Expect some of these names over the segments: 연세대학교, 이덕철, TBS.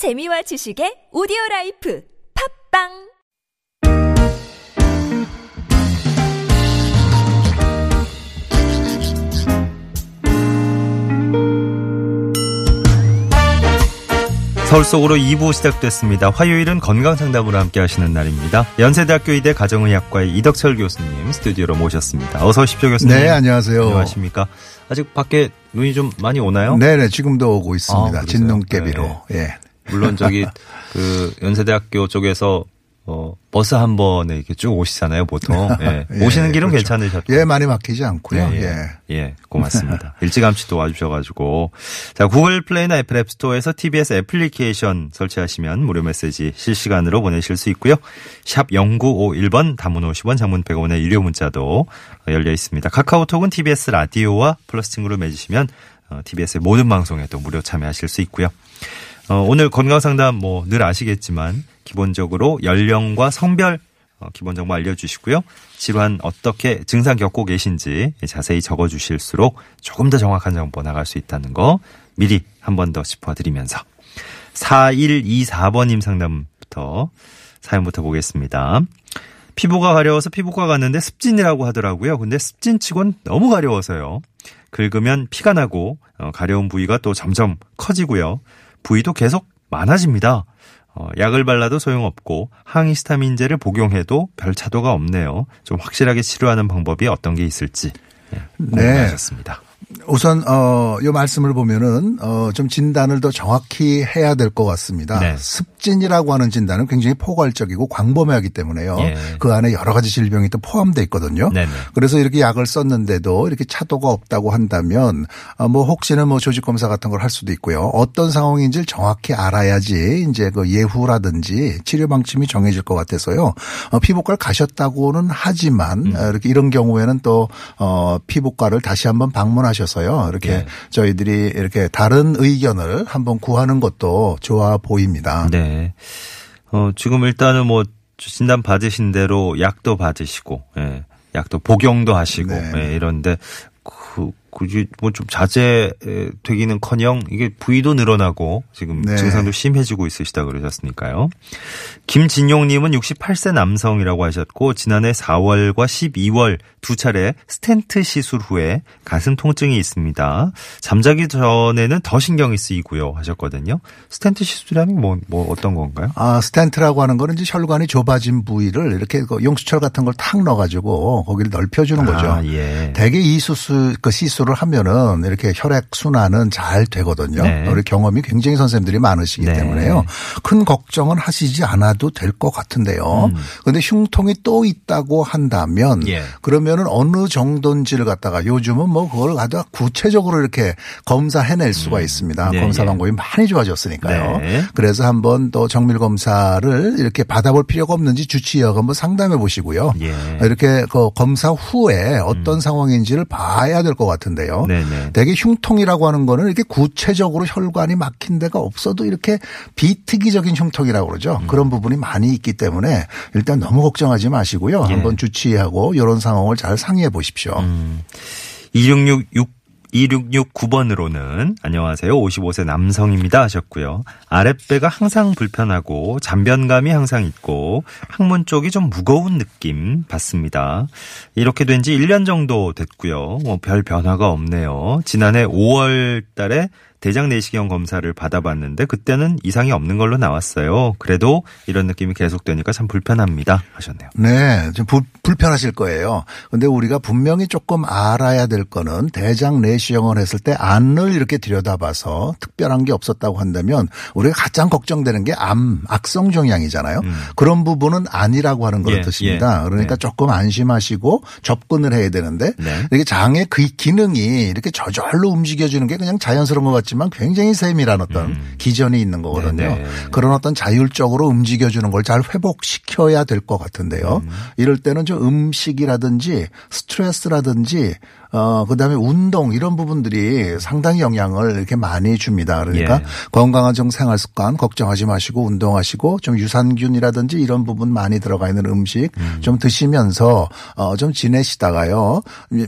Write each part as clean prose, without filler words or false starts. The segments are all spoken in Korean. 재미와 지식의 오디오라이프 팝빵 서울 속으로 2부 시작됐습니다. 화요일은 건강상담으로 함께하시는 날입니다. 연세대학교 의대 가정의학과의 이덕철 교수님 스튜디오로 모셨습니다. 어서 오십시오, 교수님. 네, 안녕하세요. 안녕하십니까. 아직 밖에 눈이 좀 많이 오나요? 네네, 지금도 오고 있습니다. 진눈깨비로. 네. 예. 물론 저기 그 연세대학교 쪽에서 버스 한 번에 이렇게 쭉 오시잖아요, 보통. 예. 예, 오시는 길은 그렇죠. 괜찮으셨죠? 예, 많이 막히지 않고요. 예, 고맙습니다. 일찌감치 또 와주셔가지고. 자, 구글 플레이나 애플 앱스토어에서 TBS 애플리케이션 설치하시면 무료 메시지 실시간으로 보내실 수 있고요. 샵 0951번, 단문 50원, 장문 100원의 유료 문자도 열려 있습니다. 카카오톡은 TBS 라디오와 플러스 친구를 맺으시면 TBS의 모든 방송에 또 무료 참여하실 수 있고요. 오늘 건강상담 뭐 늘 아시겠지만 기본적으로 연령과 성별 기본 정보 알려주시고요. 질환 어떻게 증상 겪고 계신지 자세히 적어주실수록 조금 더 정확한 정보 나갈 수 있다는 거 미리 한 번 더 짚어드리면서 4124번님 상담부터 사연부터 보겠습니다. 피부가 가려워서 피부과 갔는데 습진이라고 하더라고요. 근데 습진치곤 너무 가려워서요. 긁으면 피가 나고 가려운 부위가 또 점점 커지고요. 부위도 계속 많아집니다. 약을 발라도 소용없고 항히스타민제를 복용해도 별 차도가 없네요. 좀 확실하게 치료하는 방법이 어떤 게 있을지 궁금하셨습니다. 네. 우선 이 말씀을 보면은 좀 진단을 더 정확히 해야 될 것 같습니다. 네. 습진이라고 하는 진단은 굉장히 포괄적이고 광범위하기 때문에요. 예. 그 안에 여러 가지 질병이 또 포함되어 있거든요. 네네. 그래서 이렇게 약을 썼는데도 이렇게 차도가 없다고 한다면 뭐 혹시는 뭐 조직 검사 같은 걸 할 수도 있고요. 어떤 상황인지를 정확히 알아야지 이제 그 예후라든지 치료 방침이 정해질 것 같아서요. 피부과를 가셨다고는 하지만 이렇게 이런 경우에는 또 피부과를 다시 한번 방문하셔서요. 이렇게 예. 저희들이 이렇게 다른 의견을 한번 구하는 것도 좋아 보입니다. 네. 지금 일단은 뭐 진단 받으신 대로 약도 받으시고, 예. 약도 복용도 하시고, 네. 예. 이런데 굳이 뭐 좀 자제되기는커녕 이게 부위도 늘어나고 지금 네. 증상도 심해지고 있으시다 그러셨으니까요. 김진용님은 68세 남성이라고 하셨고 지난해 4월과 12월 두 차례 스텐트 시술 후에 가슴 통증이 있습니다. 잠자기 전에는 더 신경이 쓰이고요 하셨거든요. 스텐트 시술이라는 게 뭐 어떤 건가요? 아 스텐트라고 하는 거는 이제 혈관이 좁아진 부위를 이렇게 용수철 같은 걸 탁 넣어가지고 거기를 넓혀주는 거죠. 예. 대개 이 수술 그 시술을 하면은 이렇게 혈액 순환은 잘 되거든요. 네. 우리 경험이 굉장히 선생님들이 많으시기 네. 때문에요. 큰 걱정은 하시지 않아도 될 것 같은데요. 그런데 흉통이 또 있다고 한다면 예. 그러면은 어느 정도인지를 갖다가 요즘은 뭐 그걸 갖다가 구체적으로 이렇게 검사해낼 수가 있습니다. 네. 검사 방법이 많이 좋아졌으니까요. 네. 그래서 한번 또 정밀 검사를 이렇게 받아볼 필요가 없는지 주치의하고 한번 상담해 보시고요. 예. 이렇게 그 검사 후에 어떤 상황인지를 봐야 될 것 같아요. 같은데요. 네네. 되게 흉통이라고 하는 거는 이렇게 구체적으로 혈관이 막힌 데가 없어도 이렇게 비특이적인 흉통이라고 그러죠. 그런 부분이 많이 있기 때문에 일단 너무 걱정하지 마시고요. 예. 한번 주치의하고 이런 상황을 잘 상의해 보십시오. 2669번으로는 안녕하세요. 55세 남성입니다 하셨고요. 아랫배가 항상 불편하고 잔변감이 항상 있고 항문 쪽이 좀 무거운 느낌 받습니다. 이렇게 된 지 1년 정도 됐고요. 뭐 별 변화가 없네요. 지난해 5월 달에 대장 내시경 검사를 받아봤는데 그때는 이상이 없는 걸로 나왔어요. 그래도 이런 느낌이 계속되니까 참 불편합니다 하셨네요. 네. 좀 불편하실 거예요. 그런데 우리가 분명히 조금 알아야 될 거는 대장 내시경을 했을 때 안을 이렇게 들여다봐서 특별한 게 없었다고 한다면 우리가 가장 걱정되는 게 암, 악성 종양이잖아요. 그런 부분은 아니라고 하는 걸 뜻입니다. 그러니까 조금 안심하시고 접근을 해야 되는데 이게 장의 그 기능이 이렇게 저절로 움직여주는 게 그냥 자연스러운 것 같아요. 지만 굉장히 세밀한 어떤 기전이 있는 거거든요. 네네. 그런 어떤 자율적으로 움직여주는 걸 잘 회복시켜야 될 것 같은데요. 이럴 때는 좀 음식이라든지 스트레스라든지 그다음에 운동 이런 부분들이 상당히 영향을 이렇게 많이 줍니다. 그러니까 예. 건강한 생활 습관 걱정하지 마시고 운동하시고 좀 유산균이라든지 이런 부분 많이 들어가 있는 음식 좀 드시면서 좀 지내시다가요.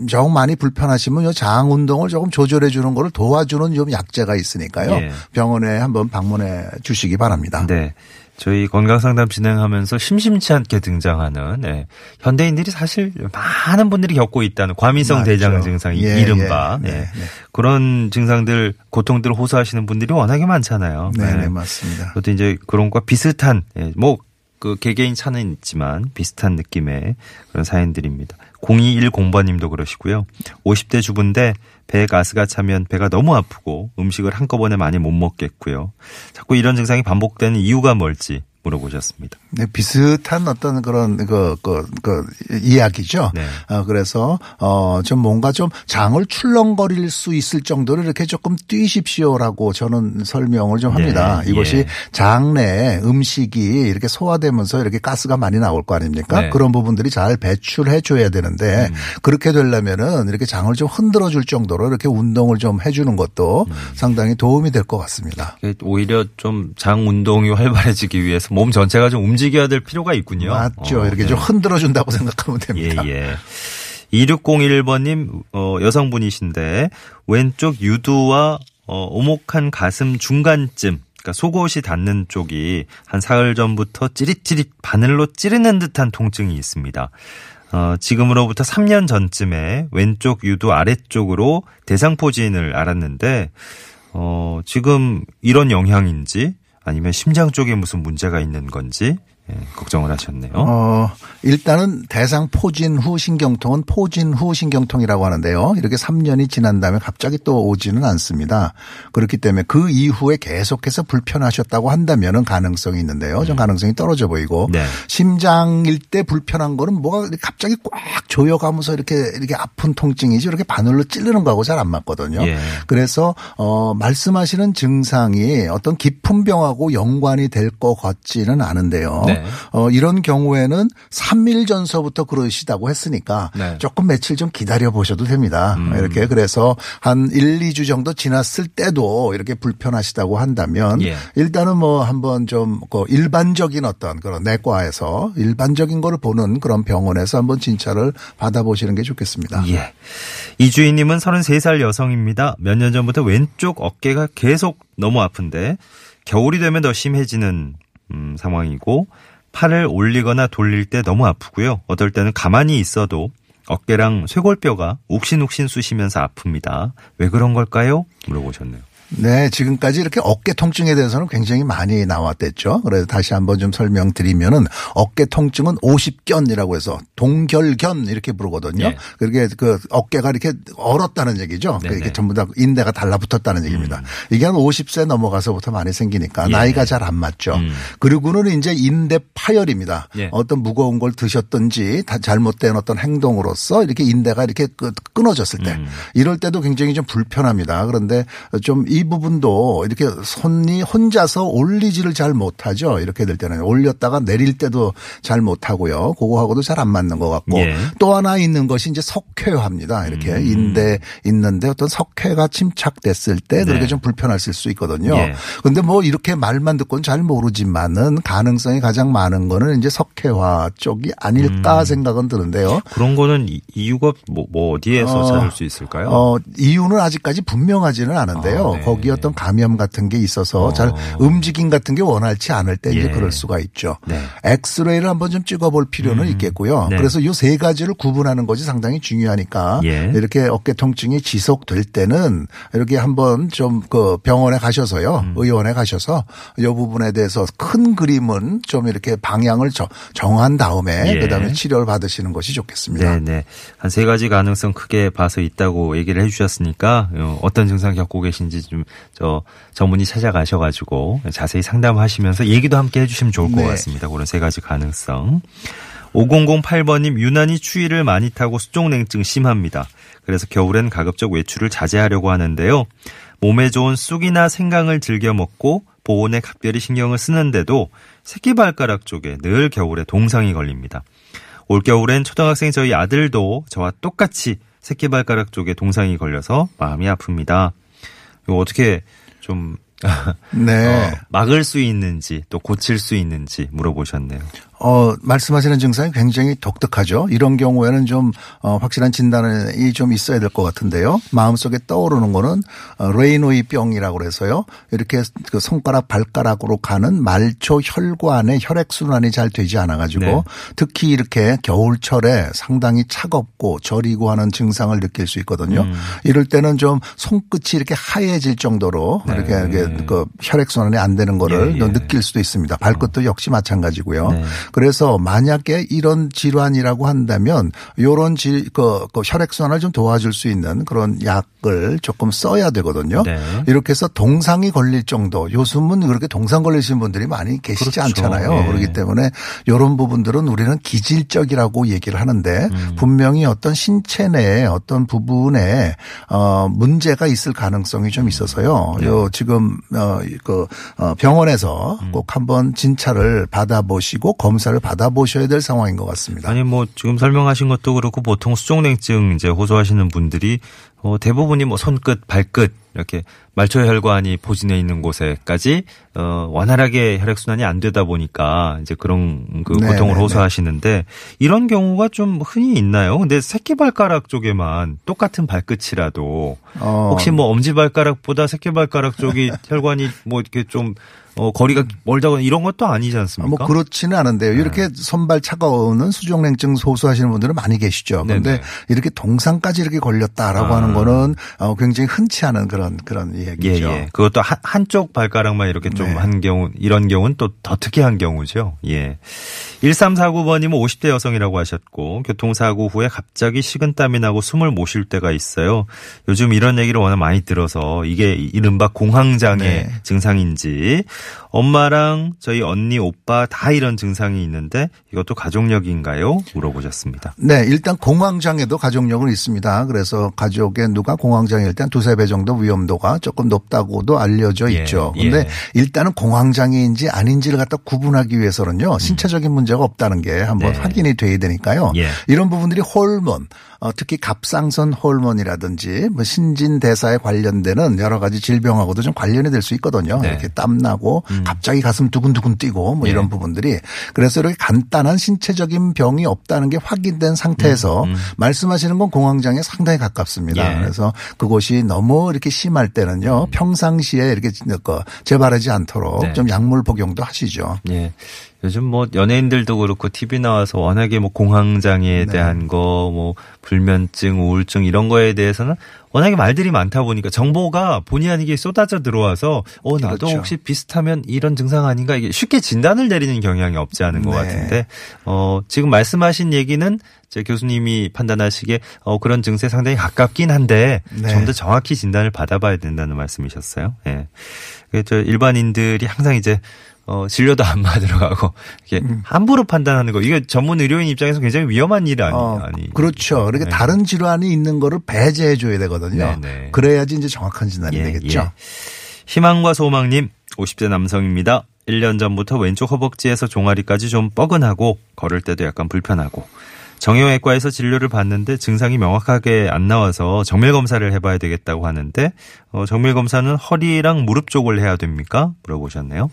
좀 많이 불편하시면 장 운동을 조금 조절해 주는 거를 도와주는 좀 약 약재가 있으니까요. 예. 병원에 한번 방문해 주시기 바랍니다. 네. 저희 건강상담 진행하면서 심심치 않게 등장하는 네. 현대인들이 사실 많은 분들이 겪고 있다는 과민성 맞죠. 대장 증상 예, 이른바 예, 네, 네. 그런 증상들 고통들을 호소하시는 분들이 워낙에 많잖아요. 네, 네. 네 맞습니다. 그것도 이제 그런 것과 비슷한 예, 뭐 그 개개인 차는 있지만 비슷한 느낌의 그런 사연들입니다. 0210번님도 그러시고요. 50대 주부인데 배에 가스가 차면 배가 너무 아프고 음식을 한꺼번에 많이 못 먹겠고요. 자꾸 이런 증상이 반복되는 이유가 뭘지 물어보셨습니다. 네, 비슷한 어떤 그런 이야기죠. 네. 그래서 좀 뭔가 좀 장을 출렁거릴 수 있을 정도로 이렇게 조금 뛰십시오라고 저는 설명을 좀 합니다. 네. 이것이 예. 장내 음식이 이렇게 소화되면서 이렇게 가스가 많이 나올 거 아닙니까? 네. 그런 부분들이 잘 배출해 줘야 되는데 그렇게 되려면은 이렇게 장을 좀 흔들어 줄 정도로 이렇게 운동을 좀 해주는 것도 상당히 도움이 될 것 같습니다. 오히려 좀 장 운동이 활발해지기 위해서 몸 전체가 좀 움직여야 될 필요가 있군요. 맞죠. 이렇게 네. 좀 흔들어준다고 생각하면 됩니다. 예, 예. 2601번님 여성분이신데 왼쪽 유두와 오목한 가슴 중간쯤 그러니까 속옷이 닿는 쪽이 한 사흘 전부터 찌릿찌릿 바늘로 찌르는 듯한 통증이 있습니다. 지금으로부터 3년 전쯤에 왼쪽 유두 아래쪽으로 대상포진을 알았는데 지금 이런 영향인지 아니면 심장 쪽에 무슨 문제가 있는 건지 예, 걱정을 하셨네요. 일단은 대상포진 후 신경통은 포진 후 신경통이라고 하는데요. 이렇게 3년이 지난 다음에 갑자기 또 오지는 않습니다. 그렇기 때문에 그 이후에 계속해서 불편하셨다고 한다면은 가능성이 있는데요. 좀 가능성이 떨어져 보이고 네. 심장일 때 불편한 거는 뭐가 갑자기 꽉 조여가면서 이렇게 아픈 통증이지 이렇게 바늘로 찌르는 거하고 잘 안 맞거든요. 예. 그래서 말씀하시는 증상이 어떤 깊은 병하고 연관이 될 것 같지는 않은데요. 네. 네. 이런 경우에는 3일 전서부터 그러시다고 했으니까 네. 조금 며칠 좀 기다려 보셔도 됩니다. 이렇게 그래서 한 1, 2주 정도 지났을 때도 이렇게 불편하시다고 한다면 예. 일단은 뭐 한번 좀 일반적인 어떤 그런 내과에서 일반적인 걸 보는 그런 병원에서 한번 진찰을 받아보시는 게 좋겠습니다. 예. 이주희님은 33살 여성입니다. 몇 년 전부터 왼쪽 어깨가 계속 너무 아픈데 겨울이 되면 더 심해지는 상황이고 팔을 올리거나 돌릴 때 너무 아프고요. 어떨 때는 가만히 있어도 어깨랑 쇄골뼈가 욱신욱신 쑤시면서 아픕니다. 왜 그런 걸까요? 물어보셨네요. 네, 지금까지 이렇게 어깨 통증에 대해서는 굉장히 많이 나왔댔죠. 그래서 다시 한번 좀 설명드리면은 어깨 통증은 오십견이라고 해서 동결견 이렇게 부르거든요. 네. 그게 그 어깨가 이렇게 얼었다는 얘기죠. 네네. 이렇게 전부 다 인대가 달라붙었다는 얘기입니다. 이게 한 50세 넘어가서부터 많이 생기니까 예. 나이가 잘 안 맞죠. 그리고는 이제 인대 파열입니다. 예. 어떤 무거운 걸 드셨든지 다 잘못된 어떤 행동으로서 이렇게 인대가 이렇게 끊어졌을 때 이럴 때도 굉장히 좀 불편합니다. 그런데 좀 이 부분도 이렇게 손이 혼자서 올리지를 잘 못하죠. 이렇게 될 때는 올렸다가 내릴 때도 잘 못하고요. 그거하고도 잘 안 맞는 것 같고 예. 또 하나 있는 것이 이제 석회화입니다. 이렇게 인대 있는데 어떤 석회가 침착됐을 때 네. 그렇게 좀 불편하실 수 있거든요. 그런데 예. 뭐 이렇게 말만 듣고는 잘 모르지만은 가능성이 가장 많은 거는 이제 석회화 쪽이 아닐까 생각은 드는데요. 그런 거는 이유가 뭐 어디에서 찾을 수 있을까요? 이유는 아직까지 분명하지는 않은데요. 네. 거기 어떤 감염 같은 게 있어서 잘 움직임 같은 게 원활치 않을 때 예. 이제 그럴 수가 있죠. 네. 엑스레이를 한번 좀 찍어볼 필요는 있겠고요. 네. 그래서 이 세 가지를 구분하는 것이 상당히 중요하니까 예. 이렇게 어깨 통증이 지속될 때는 이렇게 한번 좀 그 병원에 가셔서요, 의원에 가셔서 이 부분에 대해서 큰 그림은 좀 이렇게 방향을 정한 다음에 예. 그다음에 치료를 받으시는 것이 좋겠습니다. 네, 한 세 가지 가능성 크게 봐서 있다고 얘기를 해주셨으니까 어떤 증상 겪고 계신지. 좀 전문의 찾아가셔가지고 자세히 상담하시면서 얘기도 함께 해주시면 좋을 것 네. 같습니다. 그런 세 가지 가능성. 5008번님 유난히 추위를 많이 타고 수족냉증 심합니다. 그래서 겨울엔 가급적 외출을 자제하려고 하는데요. 몸에 좋은 쑥이나 생강을 즐겨 먹고 보온에 각별히 신경을 쓰는데도 새끼발가락 쪽에 늘 겨울에 동상이 걸립니다. 올겨울엔 초등학생 저희 아들도 저와 똑같이 새끼발가락 쪽에 동상이 걸려서 마음이 아픕니다. 이거 어떻게 좀 네. 막을 수 있는지 또 고칠 수 있는지 물어보셨네요. 말씀하시는 증상이 굉장히 독특하죠. 이런 경우에는 좀 확실한 진단이 좀 있어야 될 것 같은데요. 마음속에 떠오르는 거는 레이노이병이라고 그래서요. 이렇게 그 손가락 발가락으로 가는 말초 혈관의 혈액순환이 잘 되지 않아가지고 네. 특히 이렇게 겨울철에 상당히 차갑고 저리고 하는 증상을 느낄 수 있거든요. 이럴 때는 좀 손끝이 이렇게 하얘질 정도로 네. 이렇게 그 혈액순환이 안 되는 거를 예. 느낄 수도 있습니다. 발끝도 역시 마찬가지고요. 네. 그래서 만약에 이런 질환이라고 한다면 이런 혈액순환을 좀 도와줄 수 있는 그런 약을 조금 써야 되거든요. 네. 이렇게 해서 동상이 걸릴 정도 요즘은 그렇게 동상 걸리시는 분들이 많이 계시지 그렇죠. 않잖아요. 예. 그렇기 때문에 이런 부분들은 우리는 기질적이라고 얘기를 하는데 분명히 어떤 신체 내에 어떤 부분에 문제가 있을 가능성이 좀 있어서요. 네. 지금 병원에서 꼭 한번 진찰을 받아보시고 검사를 받아보셔야 될 상황인 것 같습니다. 아니 뭐 지금 설명하신 것도 그렇고 보통 수족냉증 이제 호소하시는 분들이 대부분이 뭐 손끝, 발끝 이렇게 말초혈관이 포진해 있는 곳에까지 원활하게 혈액순환이 안 되다 보니까 이제 그런 그 고통을 호소하시는데 이런 경우가 좀 흔히 있나요? 근데 새끼발가락 쪽에만 똑같은 발끝이라도 혹시 뭐 엄지발가락보다 새끼발가락 쪽이 혈관이 뭐 이렇게 좀 거리가 멀다거나 이런 것도 아니지 않습니까? 뭐 그렇지는 않은데요. 이렇게 손발 차가우는 수족냉증 소수하시는 분들은 많이 계시죠. 그런데 이렇게 동상까지 이렇게 걸렸다라고 하는 거는 굉장히 흔치 않은 그런 얘기죠. 예, 예. 그것도 한쪽 발가락만 이렇게 좀 한 경우 이런 경우는 또 더 특이한 경우죠. 예. 1349번님은 50대 여성이라고 하셨고 교통사고 후에 갑자기 식은땀이 나고 숨을 못 쉴 때가 있어요. 요즘 이런 얘기를 워낙 많이 들어서 이게 이른바 공황장애 증상인지 엄마랑 저희 언니, 오빠 다 이런 증상이 있는데 이것도 가족력인가요? 물어보셨습니다. 네. 일단 공황장애도 가족력은 있습니다. 그래서 가족에 누가 공황장애일 때 두세 배 정도 위험도가 조금 높다고도 알려져 있죠. 그런데 일단은 공황장애인지 아닌지를 갖다 구분하기 위해서는요. 신체적인 문제가 없다는 게 한번 확인이 돼야 되니까요. 이런 부분들이 호르몬, 특히 갑상선 호르몬이라든지 뭐 신진대사에 관련되는 여러 가지 질병하고도 좀 관련이 될 수 있거든요. 이렇게 땀나고 갑자기 가슴 두근두근 뛰고 뭐 이런 부분들이 그래서 이렇게 간단한 신체적인 병이 없다는 게 확인된 상태에서 말씀하시는 건 공황장애에 상당히 가깝습니다. 그래서 그것이 너무 이렇게 심할 때는요. 평상시에 이렇게 재발하지 않도록 좀 약물 복용도 하시죠. 예. 요즘 뭐 연예인들도 그렇고 TV 나와서 워낙에 뭐 공황장애에 대한 거, 뭐 불면증, 우울증 이런 거에 대해서는 워낙에 말들이 많다 보니까 정보가 본의 아니게 쏟아져 들어와서 나도 그렇죠. 혹시 비슷하면 이런 증상 아닌가 이게 쉽게 진단을 내리는 경향이 없지 않은 것 같은데 지금 말씀하신 얘기는 제 교수님이 판단하시기에 그런 증세에 상당히 가깝긴 한데 좀 더 정확히 진단을 받아봐야 된다는 말씀이셨어요. 예. 저 일반인들이 항상 이제 진료도 안 받으러 가고 이게 함부로 판단하는 거 이게 전문 의료인 입장에서 굉장히 위험한 일 아니 그렇죠. 그러니까 다른 질환이 있는 거를 배제해 줘야 되거든요. 네네. 그래야지 이제 정확한 진단이 되겠죠. 예. 희망과 소망님 50대 남성입니다. 1년 전부터 왼쪽 허벅지에서 종아리까지 좀 뻐근하고 걸을 때도 약간 불편하고 정형외과에서 진료를 받는데 증상이 명확하게 안 나와서 정밀검사를 해봐야 되겠다고 하는데 정밀검사는 허리랑 무릎 쪽을 해야 됩니까? 물어보셨네요.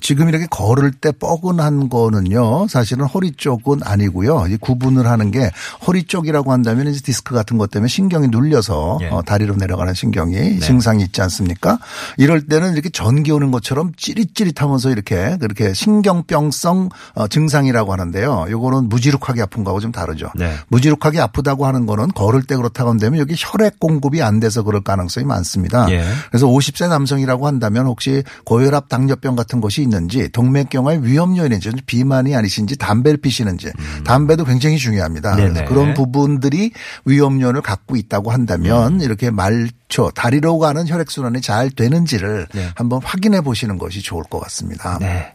지금 이렇게 걸을 때 뻐근한 거는요, 사실은 허리 쪽은 아니고요. 이 구분을 하는 게 허리 쪽이라고 한다면 이제 디스크 같은 것 때문에 신경이 눌려서 다리로 내려가는 신경이 증상이 있지 않습니까? 이럴 때는 이렇게 전기 오는 것처럼 찌릿찌릿하면서 그렇게 신경병성 증상이라고 하는데요. 요거는 무지룩하게 아픈 거하고 좀 다르죠. 무지룩하게 아프다고 하는 거는 걸을 때 그렇다고 한다면 여기 혈액 공급이 안 돼서 그럴 가능성이 많습니다. 그래서 50세 남성이라고 한다면 혹시 고혈압, 당뇨병 같은 것이 있는지 동맥경화의 위험 요인인지 비만이 아니신지 담배를 피시는지 담배도 굉장히 중요합니다. 그래서 그런 부분들이 위험 요인을 갖고 있다고 한다면 이렇게 말초 다리로 가는 혈액순환이 잘 되는지를 한번 확인해 보시는 것이 좋을 것 같습니다. 네.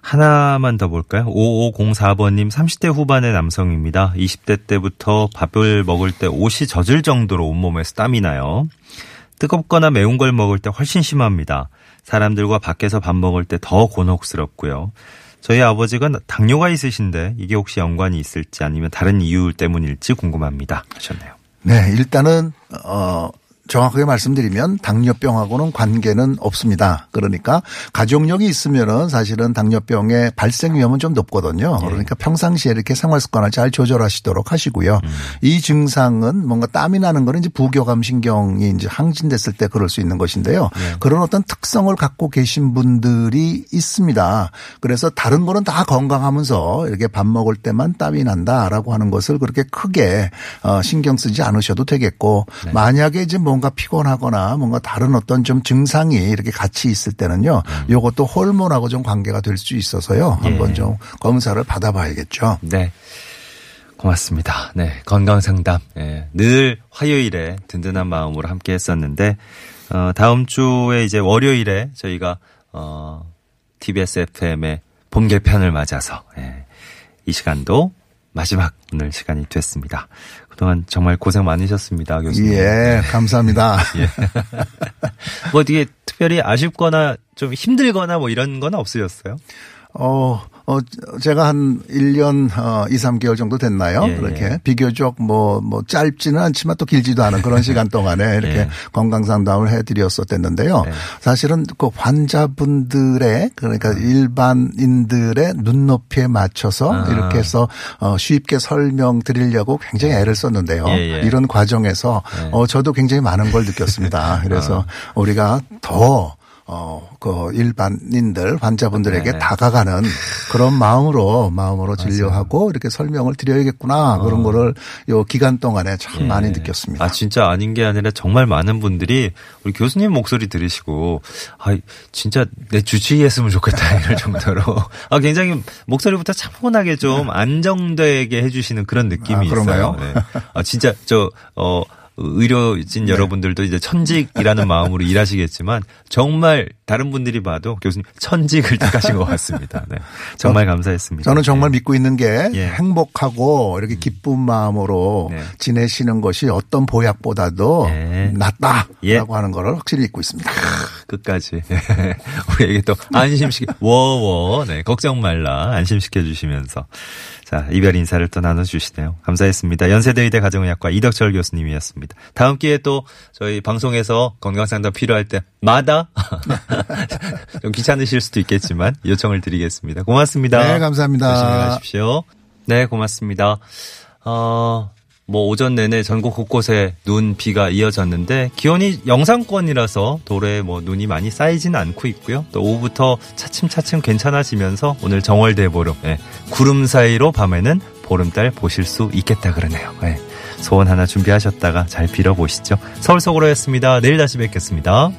하나만 더 볼까요? 5504번님 30대 후반의 남성입니다. 20대 때부터 밥을 먹을 때 옷이 젖을 정도로 온몸에서 땀이 나요. 뜨겁거나 매운 걸 먹을 때 훨씬 심합니다. 사람들과 밖에서 밥 먹을 때 더 곤혹스럽고요. 저희 아버지가 당뇨가 있으신데 이게 혹시 연관이 있을지 아니면 다른 이유 때문일지 궁금합니다. 하셨네요. 네, 일단은 정확하게 말씀드리면 당뇨병하고는 관계는 없습니다. 그러니까 가족력이 있으면은 사실은 당뇨병의 발생 위험은 좀 높거든요. 그러니까 평상시에 이렇게 생활 습관을 잘 조절하시도록 하시고요. 이 증상은 뭔가 땀이 나는 거는 이제 부교감 신경이 이제 항진됐을 때 그럴 수 있는 것인데요. 그런 어떤 특성을 갖고 계신 분들이 있습니다. 그래서 다른 거는 다 건강하면서 이렇게 밥 먹을 때만 땀이 난다라고 하는 것을 그렇게 크게 신경 쓰지 않으셔도 되겠고 네. 만약에 이제 뭔가 피곤하거나 뭔가 다른 어떤 좀 증상이 이렇게 같이 있을 때는요. 이것도 호르몬하고 좀 관계가 될 수 있어서요. 한번 좀 검사를 받아봐야겠죠. 네. 고맙습니다. 네. 건강상담. 네. 늘 화요일에 든든한 마음으로 함께 했었는데 다음 주에 이제 월요일에 저희가 TBS FM의 봄 개편을 맞아서 네. 이 시간도 마지막 오늘 시간이 됐습니다. 그동안 정말 고생 많으셨습니다, 교수님. 예, 감사합니다. 예. 뭐 되게 특별히 아쉽거나 좀 힘들거나 뭐 이런 건 없으셨어요? 제가 한 1년 2, 3개월 정도 됐나요? 예, 그렇게 예. 비교적 뭐 짧지는 않지만 또 길지도 않은 그런 시간 동안에 이렇게 예. 건강 상담을 해드렸었는데요. 예. 사실은 그 환자분들의 그러니까 일반인들의 눈높이에 맞춰서 이렇게 해서 쉽게 설명드리려고 굉장히 애를 썼는데요. 예, 예. 이런 과정에서 예. 저도 굉장히 많은 걸 느꼈습니다. 그래서 우리가 더 그 일반인들 환자분들에게 네. 다가가는 그런 마음으로 진료하고 맞아요. 이렇게 설명을 드려야겠구나 그런 거를 요 기간 동안에 참 네. 많이 느꼈습니다. 아 진짜 아닌 게 아니라 정말 많은 분들이 우리 교수님 목소리 들으시고 아 진짜 내 주치의였으면 좋겠다 이럴 정도로 아 굉장히 목소리부터 차분하게 좀 안정되게 해주시는 그런 느낌이 있어요. 네. 아 진짜 저 의료진 네. 여러분들도 이제 천직이라는 마음으로 일하시겠지만 정말 다른 분들이 봐도 교수님 천직을 택하신 것 같습니다. 네. 정말 감사했습니다. 저는 정말 네. 믿고 있는 게 예. 행복하고 이렇게 기쁜 마음으로 네. 지내시는 것이 어떤 보약보다도 네. 낫다라고 예. 하는 걸 확실히 믿고 있습니다. 끝까지 네. 우리에게 또 안심시켜 네. 걱정 말라 안심시켜 주시면서 자 이별 인사를 또 나눠주시네요. 감사했습니다. 연세대의대 가정의학과 이덕철 교수님이었습니다. 다음 기회에 또 저희 방송에서 건강상담 필요할 때마다 좀 귀찮으실 수도 있겠지만 요청을 드리겠습니다. 고맙습니다. 네, 감사합니다. 조심히 가십시오. 네, 고맙습니다. 뭐 오전 내내 전국 곳곳에 눈, 비가 이어졌는데 기온이 영상권이라서 도로에 뭐 눈이 많이 쌓이지는 않고 있고요. 또 오후부터 차츰차츰 괜찮아지면서 오늘 정월대보름 예, 구름 사이로 밤에는 보름달 보실 수 있겠다 그러네요. 예. 소원 하나 준비하셨다가 잘 빌어보시죠. 서울 속으로였습니다. 내일 다시 뵙겠습니다.